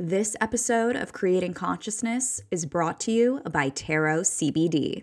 This episode of Creating Consciousness is brought to you by Taro CBD.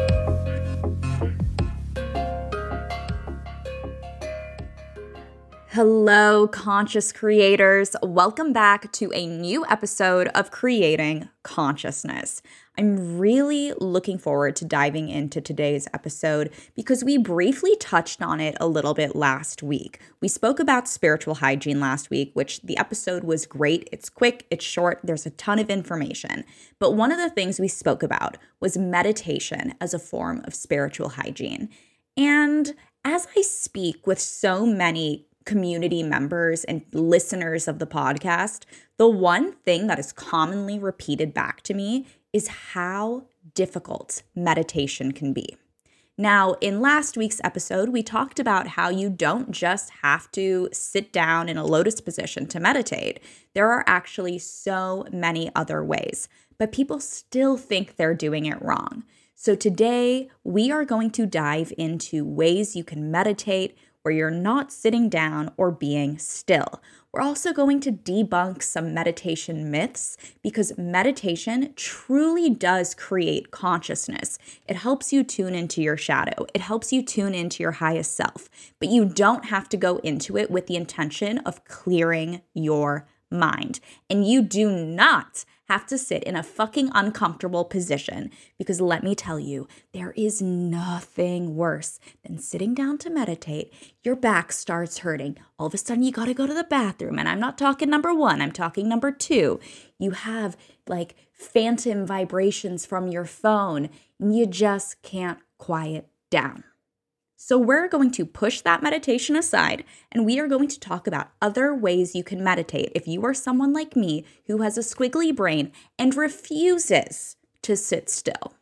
Hello, conscious creators. Welcome back to a new episode of Creating Consciousness. I'm really looking forward to diving into today's episode because we briefly touched on it a little bit last week. We spoke about spiritual hygiene last week, which the episode was great. It's quick, it's short, there's a ton of information. But one of the things we spoke about was meditation as a form of spiritual hygiene. And as I speak with so many community members and listeners of the podcast, the one thing that is commonly repeated back to me is how difficult meditation can be. Now, in last week's episode, we talked about how you don't just have to sit down in a lotus position to meditate. There are actually so many other ways, but people still think they're doing it wrong. So today, we are going to dive into ways you can meditate where you're not sitting down or being still. We're also going to debunk some meditation myths because meditation truly does create consciousness. It helps you tune into your shadow. It helps you tune into your highest self, but you don't have to go into it with the intention of clearing your mind. And you do not have to sit in a fucking uncomfortable position because let me tell you, there is nothing worse than sitting down to meditate. Your back starts hurting. All of a sudden, you got to go to the bathroom. And I'm not talking number one. I'm talking number two. You have like phantom vibrations from your phone. And you just can't quiet down. So we're going to push that meditation aside, and we are going to talk about other ways you can meditate if you are someone like me who has a squiggly brain and refuses to sit still.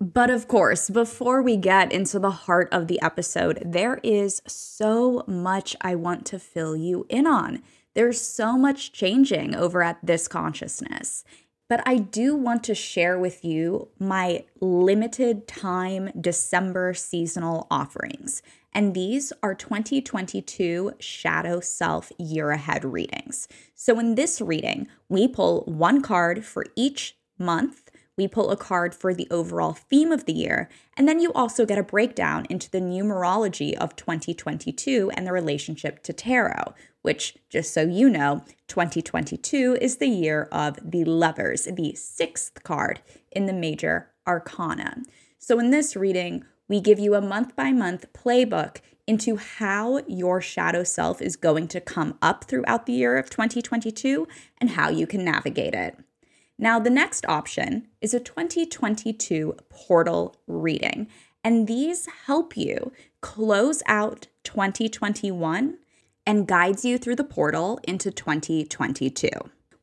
But of course, before we get into the heart of the episode, there is so much I want to fill you in on. There's so much changing over at This Consciousness. But I do want to share with you my limited time December seasonal offerings. And these are 2022 Shadow Self Year Ahead readings. So in this reading, we pull one card for each month. We pull a card for the overall theme of the year, and then you also get a breakdown into the numerology of 2022 and the relationship to tarot, which, just so you know, 2022 is the year of the Lovers, the sixth card in the major arcana. So in this reading, we give you a month-by-month playbook into how your shadow self is going to come up throughout the year of 2022 and how you can navigate it. Now, the next option is a 2022 portal reading, and these help you close out 2021 and guides you through the portal into 2022.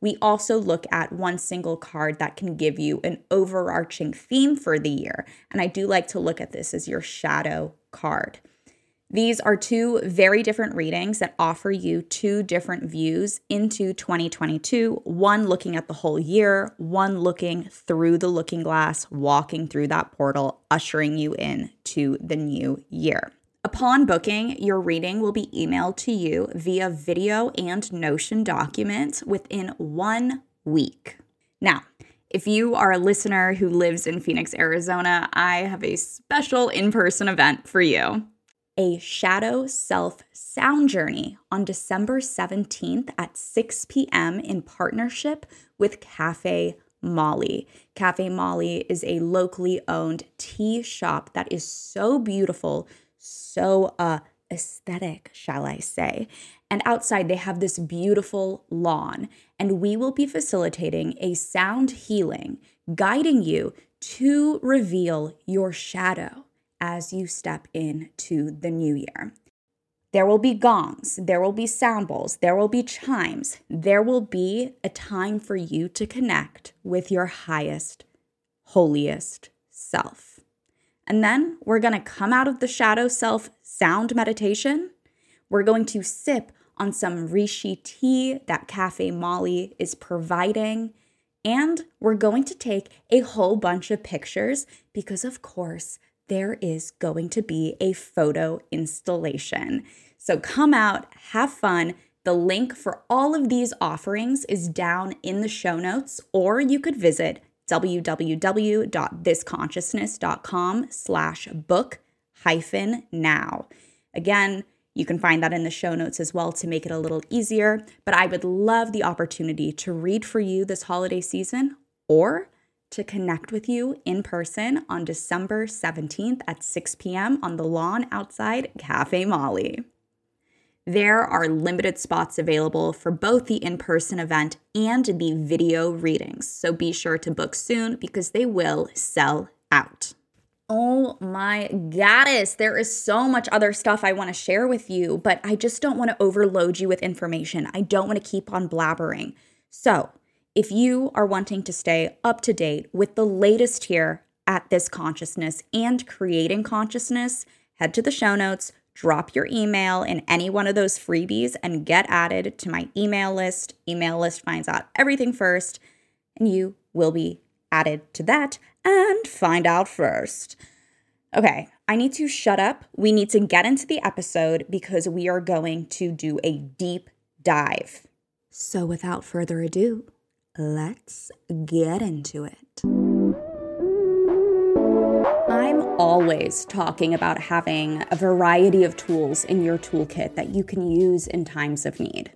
We also look at one single card that can give you an overarching theme for the year, and I do like to look at this as your shadow card. These are two very different readings that offer you two different views into 2022, one looking at the whole year, one looking through the looking glass, walking through that portal, ushering you in to the new year. Upon booking, your reading will be emailed to you via video and Notion documents within 1 week. Now, if you are a listener who lives in Phoenix, Arizona, I have a special in-person event for you. A Shadow Self Sound Journey on December 17th at 6 p.m. in partnership with Cafe Molly. Cafe Molly is a locally owned tea shop that is so beautiful, so aesthetic, shall I say. And outside they have this beautiful lawn, and we will be facilitating a sound healing, guiding you to reveal your shadow as you step into the new year. There will be gongs, there will be sound bowls, there will be chimes. There will be a time for you to connect with your highest, holiest self. And then we're going to come out of the shadow self sound meditation. We're going to sip on some Rishi tea that Cafe Molly is providing. And we're going to take a whole bunch of pictures because, of course, there is going to be a photo installation. So come out, have fun. The link for all of these offerings is down in the show notes, or you could visit thisconsciousness.com/book-now. Again, you can find that in the show notes as well to make it a little easier, but I would love the opportunity to read for you this holiday season or to connect with you in person on December 17th at 6 p.m. on the lawn outside Cafe Molly. There are limited spots available for both the in-person event and the video readings, so be sure to book soon because they will sell out. Oh my goddess, there is so much other stuff I want to share with you, but I just don't want to overload you with information. I don't want to keep on blabbering. So if you are wanting to stay up to date with the latest here at This Consciousness and Creating Consciousness, head to the show notes, drop your email in any one of those freebies, and get added to my email list. Email list finds out everything first, and you will be added to that and find out first. Okay, I need to shut up. We need to get into the episode because we are going to do a deep dive. So without further ado, let's get into it. I'm always talking about having a variety of tools in your toolkit that you can use in times of need.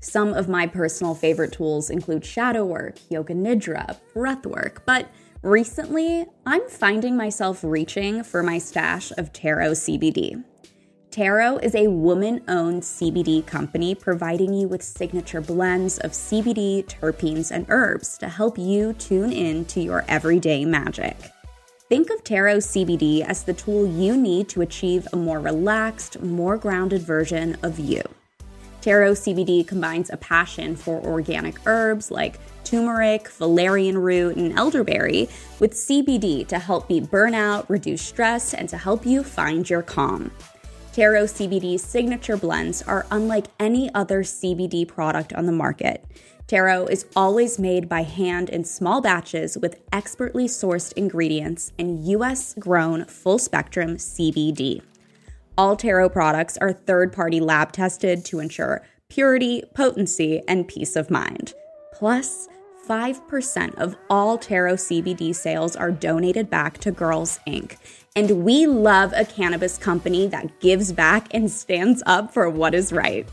Some of my personal favorite tools include shadow work, yoga nidra, breath work, but recently I'm finding myself reaching for my stash of Taro CBD. Taro is a woman-owned CBD company providing you with signature blends of CBD, terpenes, and herbs to help you tune in to your everyday magic. Think of Taro CBD as the tool you need to achieve a more relaxed, more grounded version of you. Taro CBD combines a passion for organic herbs like turmeric, valerian root, and elderberry with CBD to help beat burnout, reduce stress, and to help you find your calm. Taro CBD's signature blends are unlike any other CBD product on the market. Taro is always made by hand in small batches with expertly sourced ingredients and U.S.-grown full-spectrum CBD. All Taro products are third-party lab-tested to ensure purity, potency, and peace of mind. Plus, 5% of all Taro CBD sales are donated back to Girls, Inc., and we love a cannabis company that gives back and stands up for what is right.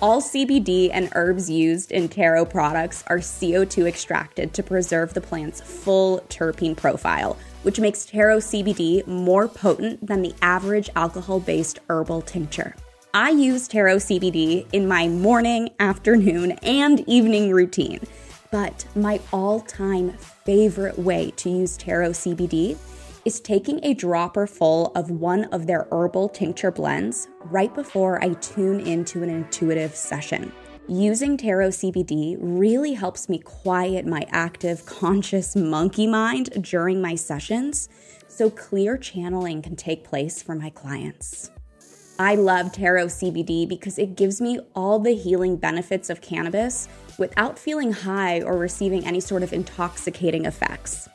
All CBD and herbs used in Taro products are CO2 extracted to preserve the plant's full terpene profile, which makes Taro CBD more potent than the average alcohol-based herbal tincture. I use Taro CBD in my morning, afternoon, and evening routine, but my all-time favorite way to use Taro CBD is taking a dropper full of one of their herbal tincture blends right before I tune into an intuitive session. Using Taro CBD really helps me quiet my active, conscious monkey mind during my sessions, so clear channeling can take place for my clients. I love Taro CBD because it gives me all the healing benefits of cannabis without feeling high or receiving any sort of intoxicating effects.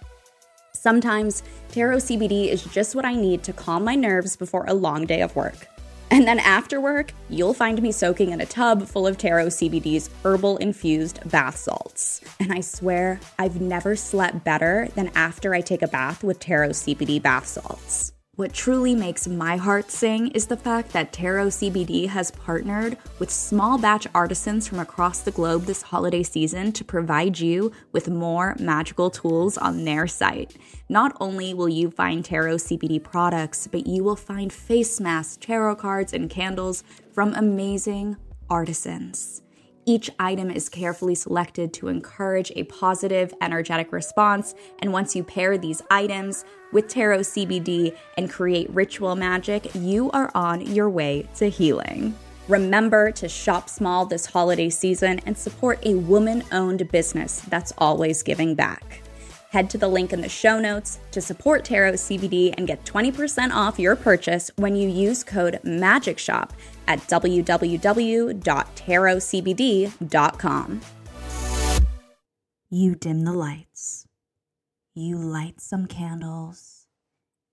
Sometimes Taro CBD is just what I need to calm my nerves before a long day of work. And then after work, you'll find me soaking in a tub full of Taro CBD's herbal-infused bath salts. And I swear, I've never slept better than after I take a bath with Taro CBD bath salts. What truly makes my heart sing is the fact that Taro CBD has partnered with small batch artisans from across the globe this holiday season to provide you with more magical tools on their site. Not only will you find Taro CBD products, but you will find face masks, tarot cards, and candles from amazing artisans. Each item is carefully selected to encourage a positive energetic response, and once you pair these items with Taro CBD and create ritual magic, you are on your way to healing. Remember to shop small this holiday season and support a woman-owned business that's always giving back. Head to the link in the show notes to support Taro CBD and get 20% off your purchase when you use code MAGICSHOP at www.tarocbd.com. You dim the lights. You light some candles.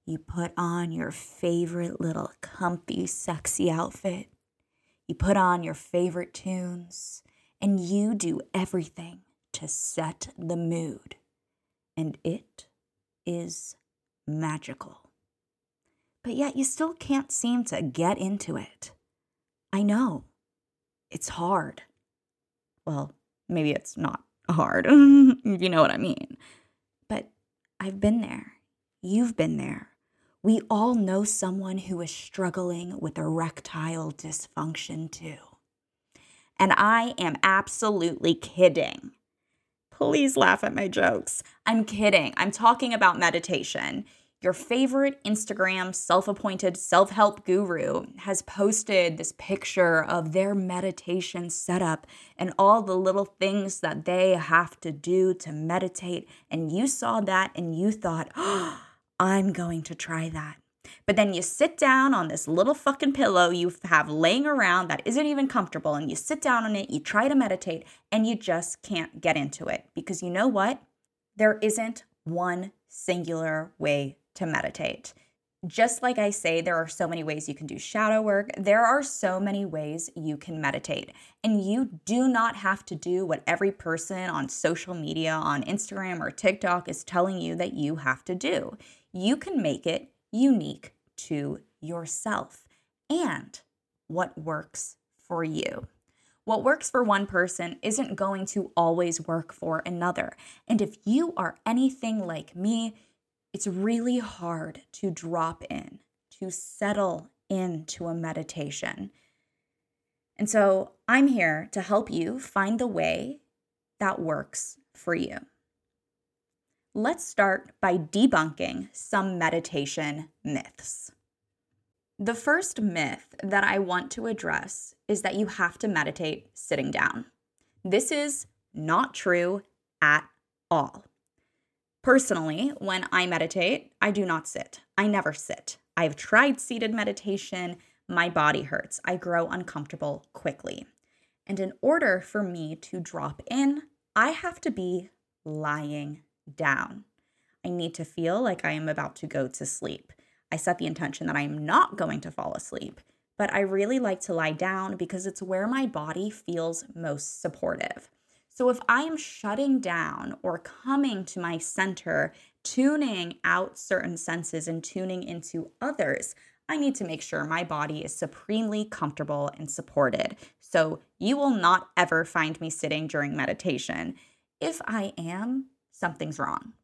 You put on your favorite little comfy, sexy outfit. You put on your favorite tunes. And you do everything to set the mood. And it is magical. But yet you still can't seem to get into it. I know. It's hard. Well, maybe it's not hard, if you know what I mean. But I've been there. You've been there. We all know someone who is struggling with erectile dysfunction too. And I am absolutely kidding. Please laugh at my jokes. I'm kidding. I'm talking about meditation. Your favorite Instagram self-appointed self-help guru has posted this picture of their meditation setup and all the little things that they have to do to meditate. And you saw that and you thought, oh, I'm going to try that. But then you sit down on this little fucking pillow you have laying around that isn't even comfortable, and you sit down on it, you try to meditate, and you just can't get into it. Because you know what? There isn't one singular way to meditate. Just like I say, there are so many ways you can do shadow work. There are so many ways you can meditate. And you do not have to do what every person on social media, on Instagram or TikTok is telling you that you have to do. You can make it unique to yourself and what works for you. What works for one person isn't going to always work for another. And if you are anything like me, it's really hard to drop in, to settle into a meditation. And so I'm here to help you find the way that works for you. Let's start by debunking some meditation myths. The first myth that I want to address is that you have to meditate sitting down. This is not true at all. Personally, when I meditate, I do not sit. I never sit. I've tried seated meditation. My body hurts. I grow uncomfortable quickly. And in order for me to drop in, I have to be lying down. I need to feel like I am about to go to sleep. I set the intention that I am not going to fall asleep, but I really like to lie down because it's where my body feels most supportive. So if I am shutting down or coming to my center, tuning out certain senses and tuning into others, I need to make sure my body is supremely comfortable and supported. So you will not ever find me sitting during meditation. If I am, something's wrong.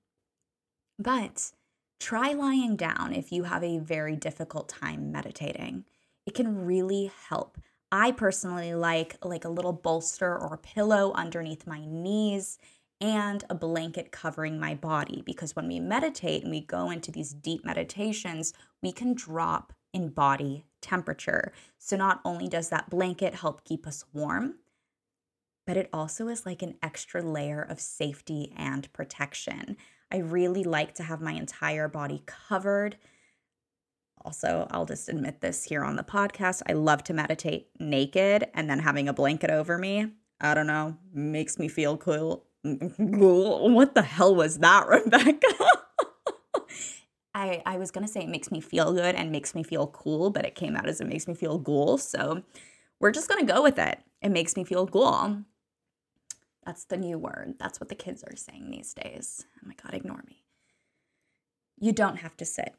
But try lying down if you have a very difficult time meditating. It can really help. I personally like a little bolster or pillow underneath my knees and a blanket covering my body, because when we meditate and we go into these deep meditations, we can drop in body temperature. So not only does that blanket help keep us warm, but it also is like an extra layer of safety and protection. I really like to have my entire body covered. Also, I'll just admit this here on the podcast. I love to meditate naked, and then having a blanket over me, I don't know, makes me feel cool. What the hell was that, Rebecca? I was going to say it makes me feel good and makes me feel cool, but it came out as it makes me feel ghoul. So we're just going to go with it. It makes me feel ghoul. That's the new word. That's what the kids are saying these days. Oh my God, ignore me. You don't have to sit.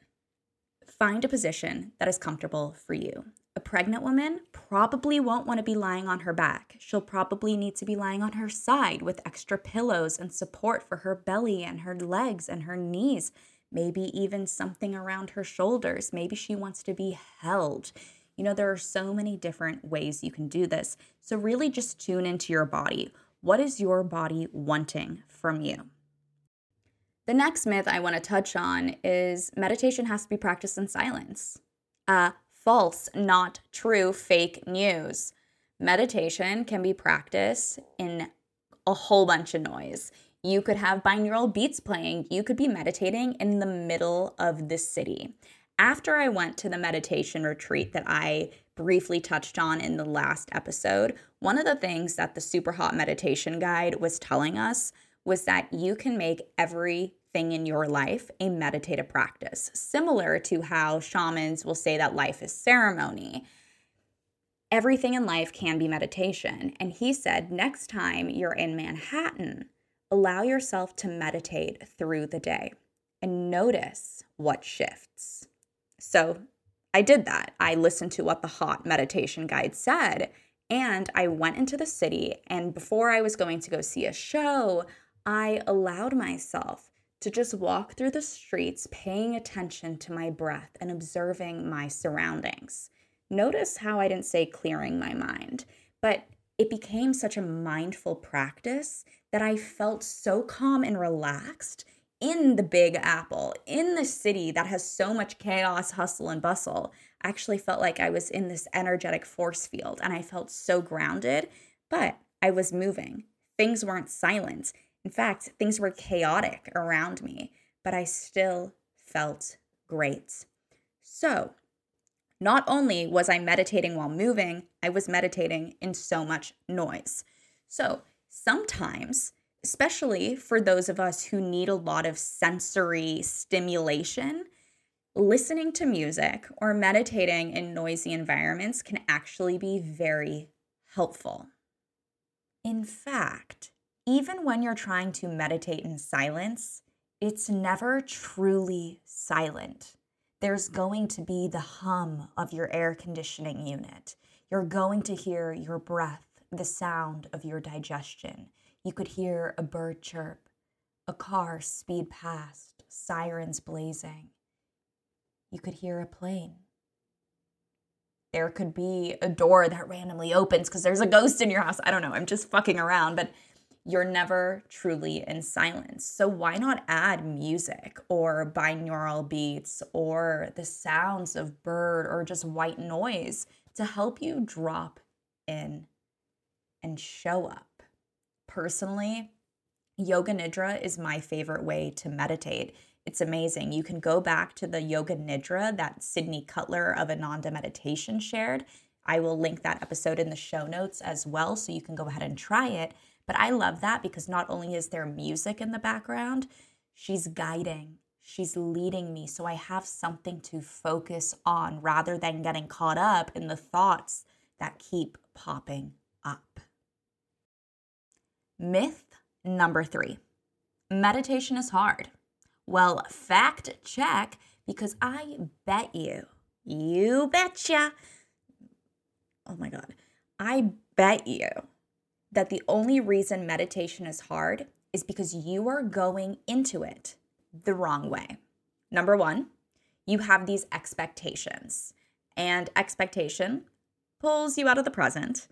Find a position that is comfortable for you. A pregnant woman probably won't want to be lying on her back. She'll probably need to be lying on her side with extra pillows and support for her belly and her legs and her knees. Maybe even something around her shoulders. Maybe she wants to be held. You know, there are so many different ways you can do this. So really just tune into your body. What is your body wanting from you? The next myth I want to touch on is meditation has to be practiced in silence. False, not true, fake news. Meditation can be practiced in a whole bunch of noise. You could have binaural beats playing. You could be meditating in the middle of the city. After I went to the meditation retreat that I briefly touched on in the last episode, one of the things that the Super Hot Meditation Guide was telling us was that you can make everything in your life a meditative practice, similar to how shamans will say that life is ceremony. Everything in life can be meditation. And he said, next time you're in Manhattan, allow yourself to meditate through the day and notice what shifts. So I did that. I listened to what the Hot Meditation Guide said, and I went into the city, and before I was going to go see a show, I allowed myself to just walk through the streets, paying attention to my breath and observing my surroundings. Notice how I didn't say clearing my mind, but it became such a mindful practice that I felt so calm and relaxed in the Big Apple, in the city that has so much chaos, hustle, and bustle. I actually felt like I was in this energetic force field, and I felt so grounded, but I was moving. Things weren't silent. In fact, things were chaotic around me, but I still felt great. So not only was I meditating while moving, I was meditating in so much noise. So sometimes, especially for those of us who need a lot of sensory stimulation, listening to music or meditating in noisy environments can actually be very helpful. In fact, even when you're trying to meditate in silence, it's never truly silent. There's going to be the hum of your air conditioning unit. You're going to hear your breath, the sound of your digestion. You could hear a bird chirp, a car speed past, sirens blazing. You could hear a plane. There could be a door that randomly opens because there's a ghost in your house. I don't know, I'm just fucking around, but you're never truly in silence. So why not add music or binaural beats or the sounds of bird or just white noise to help you drop in and show up? Personally, yoga nidra is my favorite way to meditate. It's amazing. You can go back to the yoga nidra that Sydney Cutler of Ananda Meditation shared. I will link that episode in the show notes as well, so you can go ahead and try it. But I love that because not only is there music in the background, she's guiding, she's leading me. So I have something to focus on rather than getting caught up in the thoughts that keep popping up. Myth number 3, meditation is hard. Well, fact check, because I bet you betcha, oh my God, I bet you that the only reason meditation is hard is because you are going into it the wrong way. Number 1, you have these expectations, and expectation pulls you out of the present.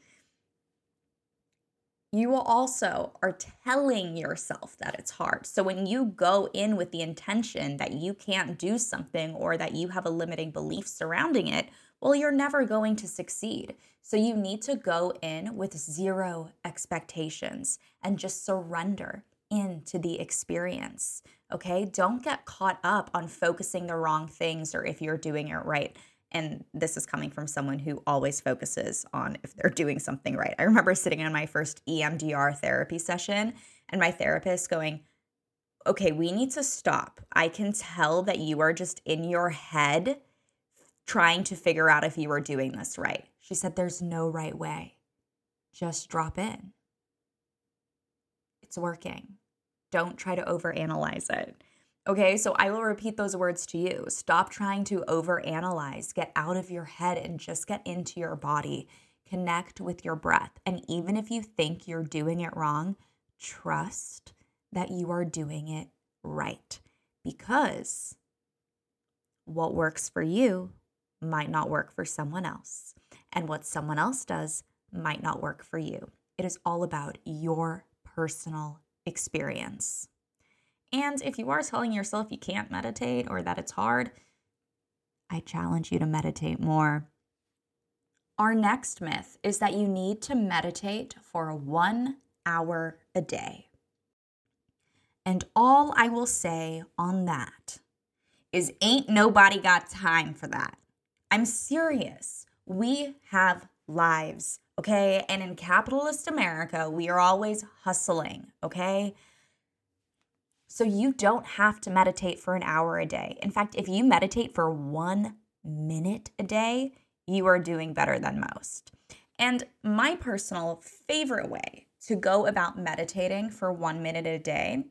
You also are telling yourself that it's hard. So when you go in with the intention that you can't do something or that you have a limiting belief surrounding it, well, you're never going to succeed. So you need to go in with zero expectations and just surrender into the experience, okay? Don't get caught up on focusing the wrong things or if you're doing it right. And this is coming from someone who always focuses on if they're doing something right. I remember sitting in my first EMDR therapy session and my therapist going, okay, we need to stop. I can tell that you are just in your head trying to figure out if you were doing this right. She said, there's no right way. Just drop in. It's working. Don't try to overanalyze it. Okay, so I will repeat those words to you. Stop trying to overanalyze. Get out of your head and just get into your body. Connect with your breath. And even if you think you're doing it wrong, trust that you are doing it right. Because what works for you might not work for someone else. And what someone else does might not work for you. It is all about your personal experience. And if you are telling yourself you can't meditate or that it's hard, I challenge you to meditate more. Our next myth is that you need to meditate for 1 hour a day. And all I will say on that is ain't nobody got time for that. I'm serious. We have lives, okay? And in capitalist America, we are always hustling, okay? So you don't have to meditate for an hour a day. In fact, if you meditate for 1 minute a day, you are doing better than most. And my personal favorite way to go about meditating for 1 minute a day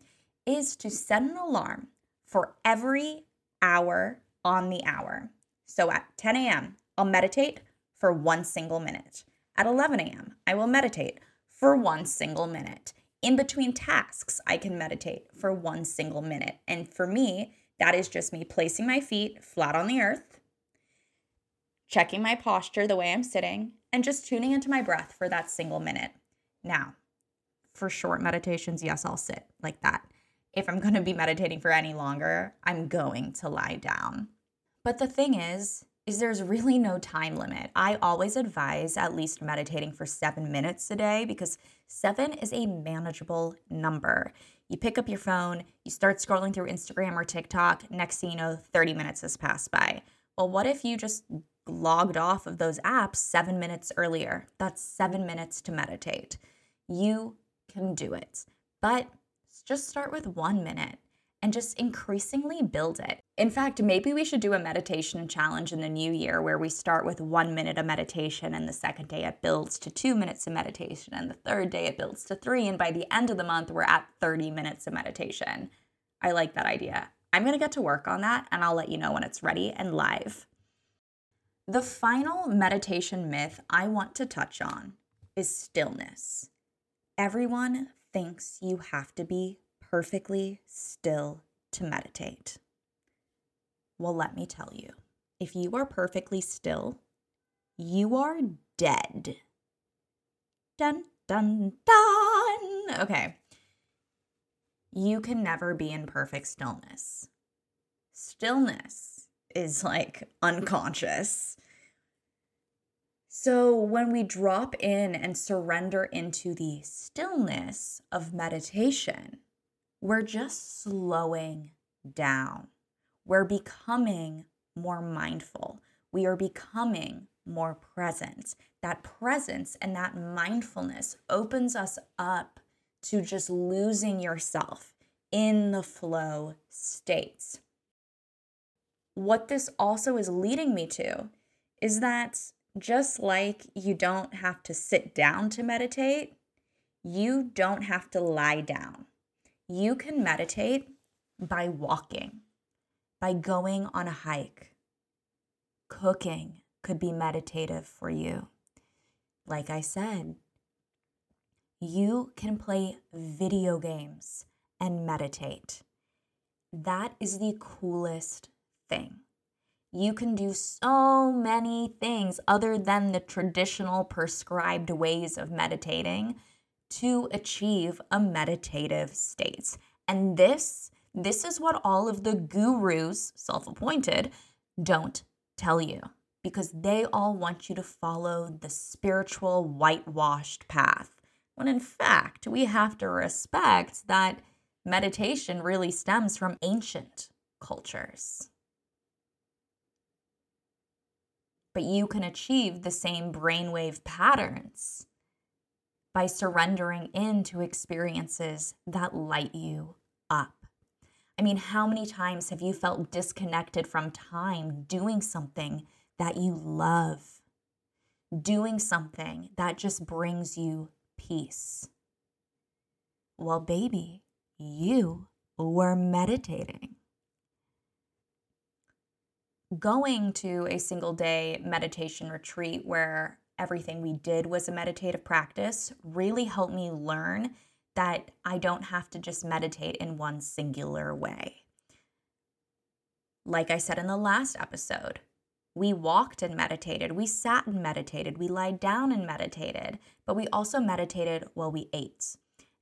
is to set an alarm for every hour on the hour. So at 10 a.m., I'll meditate for 1 single minute. At 11 a.m., I will meditate for 1 single minute. In between tasks, I can meditate for 1 single minute. And for me, that is just me placing my feet flat on the earth, checking my posture the way I'm sitting, and just tuning into my breath for that single minute. Now, for short meditations, yes, I'll sit like that. If I'm going to be meditating for any longer, I'm going to lie down. But the thing is there's really no time limit. I always advise at least meditating for 7 minutes a day because 7 is a manageable number. You pick up your phone, you start scrolling through Instagram or TikTok, next thing you know, 30 minutes has passed by. Well, what if you just logged off of those apps 7 minutes earlier? That's 7 minutes to meditate. You can do it, but just start with 1 minute and just increasingly build it. In fact, maybe we should do a meditation challenge in the new year where we start with 1 minute of meditation and the second day it builds to 2 minutes of meditation and the third day it builds to 3, and by the end of the month we're at 30 minutes of meditation. I like that idea. I'm gonna get to work on that and I'll let you know when it's ready and live. The final meditation myth I want to touch on is stillness. Everyone thinks you have to be perfectly still to meditate. Well, let me tell you, if you are perfectly still, you are dead. Dun, dun, dun. Okay. You can never be in perfect stillness. Stillness is like unconscious. So when we drop in and surrender into the stillness of meditation, we're just slowing down. We're becoming more mindful. We are becoming more present. That presence and that mindfulness opens us up to just losing yourself in the flow states. What this also is leading me to is that just like you don't have to sit down to meditate, you don't have to lie down. You can meditate by walking, by going on a hike. Cooking could be meditative for you. Like I said, you can play video games and meditate. That is the coolest thing. You can do so many things other than the traditional prescribed ways of meditating to achieve a meditative state. And this is what all of the gurus, self-appointed, don't tell you, because they all want you to follow the spiritual whitewashed path. When in fact, we have to respect that meditation really stems from ancient cultures. But you can achieve the same brainwave patterns by surrendering into experiences that light you up. I mean, how many times have you felt disconnected from time doing something that you love, doing something that just brings you peace? Well, baby, you were meditating. Going to a single day meditation retreat where everything we did was a meditative practice really helped me learn that I don't have to just meditate in one singular way. Like I said in the last episode, We walked and meditated. We sat and meditated. We lied down and meditated. But we also meditated while we ate.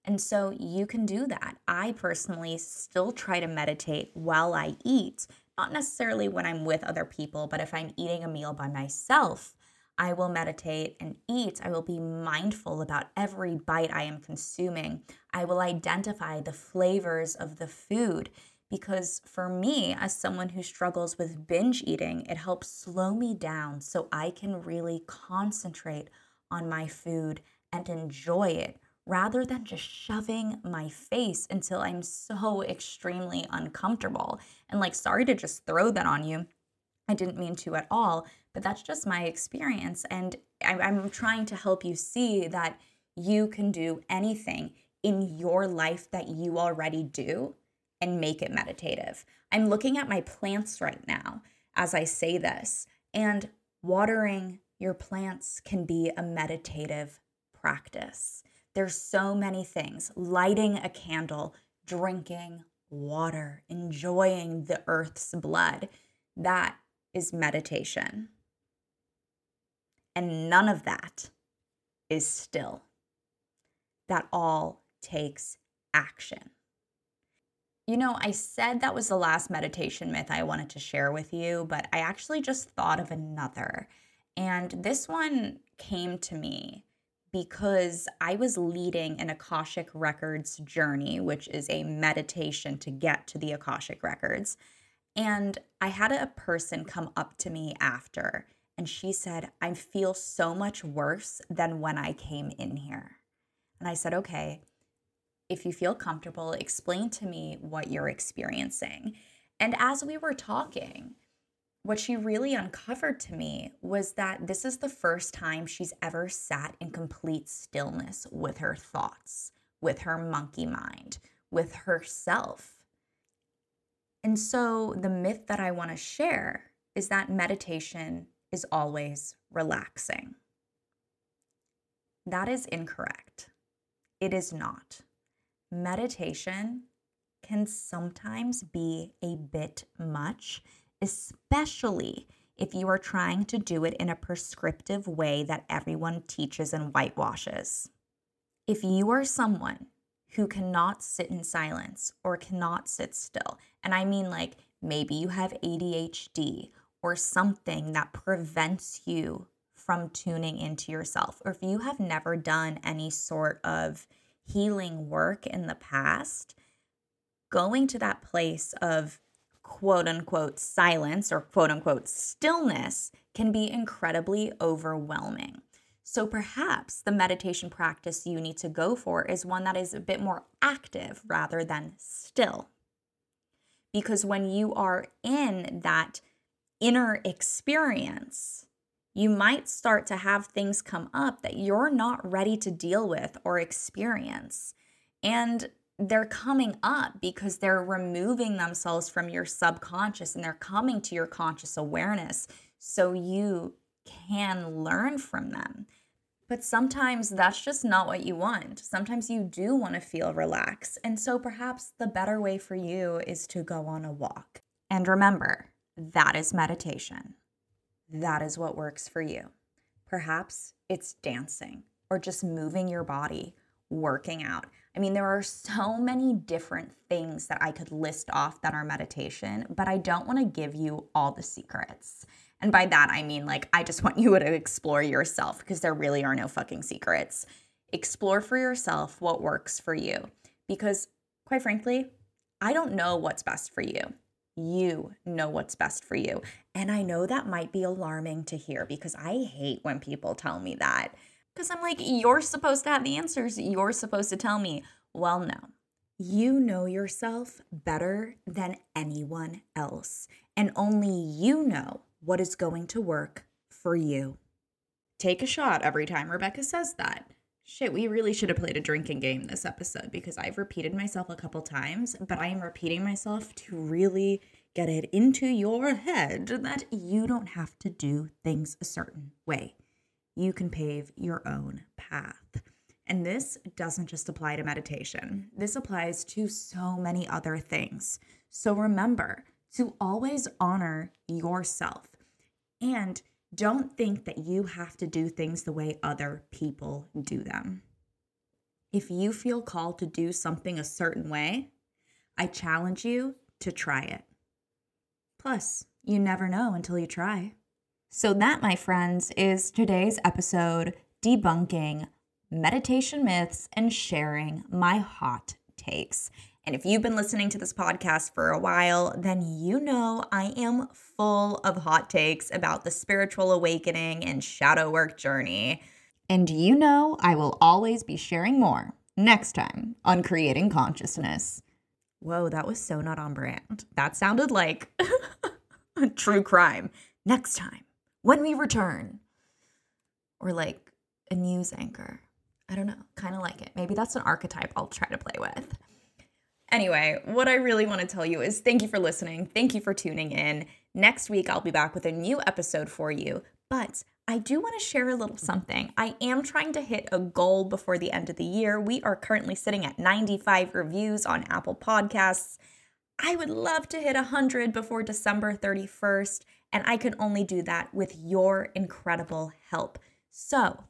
And so you can do that. I personally still try to meditate while I eat, not necessarily when I'm with other people, but if I'm eating a meal by myself, I will meditate and eat. I will be mindful about every bite I am consuming. I will identify the flavors of the food. Because for me, as someone who struggles with binge eating, it helps slow me down so I can really concentrate on my food and enjoy it rather than just shoving my face until I'm so extremely uncomfortable. And sorry to just throw that on you. I didn't mean to at all, but that's just my experience. And I'm trying to help you see that you can do anything in your life that you already do and make it meditative. I'm looking at my plants right now as I say this, and watering your plants can be a meditative practice. There's so many things: lighting a candle, drinking water, enjoying the earth's blood. That is meditation. And none of that is still. That all takes action. I said that was the last meditation myth I wanted to share with you, but I actually just thought of another. And this one came to me because I was leading an Akashic Records journey, which is a meditation to get to the Akashic Records. And I had a person come up to me after, and she said, "I feel so much worse than when I came in here." And I said, "Okay. If you feel comfortable, explain to me what you're experiencing." And as we were talking, what she really uncovered to me was that this is the first time she's ever sat in complete stillness with her thoughts, with her monkey mind, with herself. And so the myth that I want to share is that meditation is always relaxing. That is incorrect. It is not. Meditation can sometimes be a bit much, especially if you are trying to do it in a prescriptive way that everyone teaches and whitewashes. If you are someone who cannot sit in silence or cannot sit still, and I mean maybe you have ADHD or something that prevents you from tuning into yourself, or if you have never done any sort of healing work in the past, going to that place of quote unquote silence or quote unquote stillness can be incredibly overwhelming. So perhaps the meditation practice you need to go for is one that is a bit more active rather than still. Because when you are in that inner experience, you might start to have things come up that you're not ready to deal with or experience. And they're coming up because they're removing themselves from your subconscious and they're coming to your conscious awareness so you can learn from them. But sometimes that's just not what you want. Sometimes you do want to feel relaxed. And so perhaps the better way for you is to go on a walk. And remember, that is meditation. That is what works for you. Perhaps it's dancing or just moving your body, working out. There are so many different things that I could list off that are meditation, but I don't want to give you all the secrets. And by that, I just want you to explore yourself because there really are no fucking secrets. Explore for yourself what works for you because, quite frankly, I don't know what's best for you. You know what's best for you. And I know that might be alarming to hear because I hate when people tell me that. Because I'm you're supposed to have the answers. You're supposed to tell me. Well, no. You know yourself better than anyone else. And only you know what is going to work for you. Take a shot every time Rebecca says that. Shit, we really should have played a drinking game this episode because I've repeated myself a couple times, but I am repeating myself to really get it into your head that you don't have to do things a certain way. You can pave your own path. And this doesn't just apply to meditation. This applies to so many other things. So remember to always honor yourself. And don't think that you have to do things the way other people do them. If you feel called to do something a certain way, I challenge you to try it. Plus, you never know until you try. So that, my friends, is today's episode, debunking meditation myths and sharing my hot takes. And if you've been listening to this podcast for a while, then you know I am full of hot takes about the spiritual awakening and shadow work journey. And you know I will always be sharing more next time on Creating Consciousness. Whoa, that was so not on brand. That sounded like true crime. Next time, when we return. Or like a news anchor. I don't know. Kind of like it. Maybe that's an archetype I'll try to play with. Anyway, what I really want to tell you is thank you for listening. Thank you for tuning in. Next week, I'll be back with a new episode for you. But I do want to share a little something. I am trying to hit a goal before the end of the year. We are currently sitting at 95 reviews on Apple Podcasts. I would love to hit 100 before December 31st, and I can only do that with your incredible help. So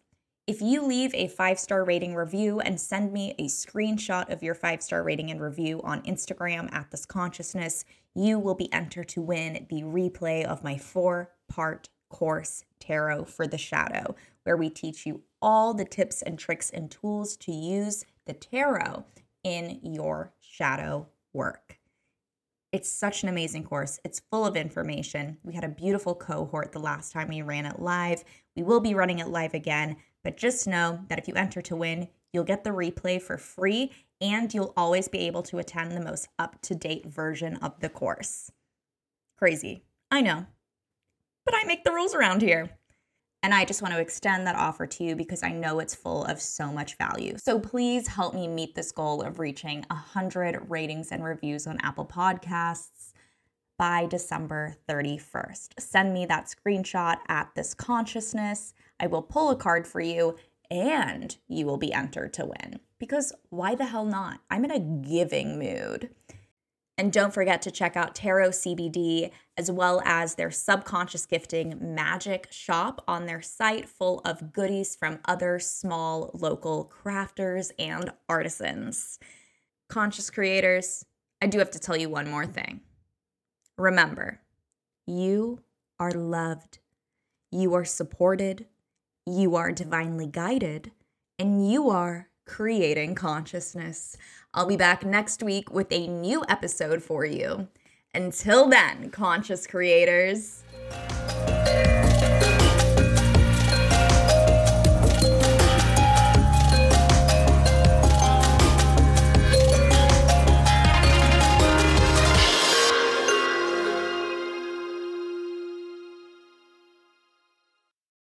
if you leave a 5-star rating review and send me a screenshot of your 5-star rating and review on Instagram at This Consciousness, you will be entered to win the replay of my 4-part course, Taro for the Shadow, where we teach you all the tips and tricks and tools to use the tarot in your shadow work. It's such an amazing course. It's full of information. We had a beautiful cohort the last time we ran it live. We will be running it live again. But just know that if you enter to win, you'll get the replay for free, and you'll always be able to attend the most up-to-date version of the course. Crazy, I know, but I make the rules around here. And I just want to extend that offer to you because I know it's full of so much value. So please help me meet this goal of reaching 100 ratings and reviews on Apple Podcasts by December 31st. Send me that screenshot at This Consciousness. I will pull a card for you, and you will be entered to win. Because why the hell not? I'm in a giving mood. And don't forget to check out Taro CBD, as well as their subconscious gifting magic shop on their site, full of goodies from other small local crafters and artisans. Conscious creators, I do have to tell you one more thing. Remember, you are loved, you are supported, you are divinely guided, and you are creating consciousness. I'll be back next week with a new episode for you. Until then, conscious creators.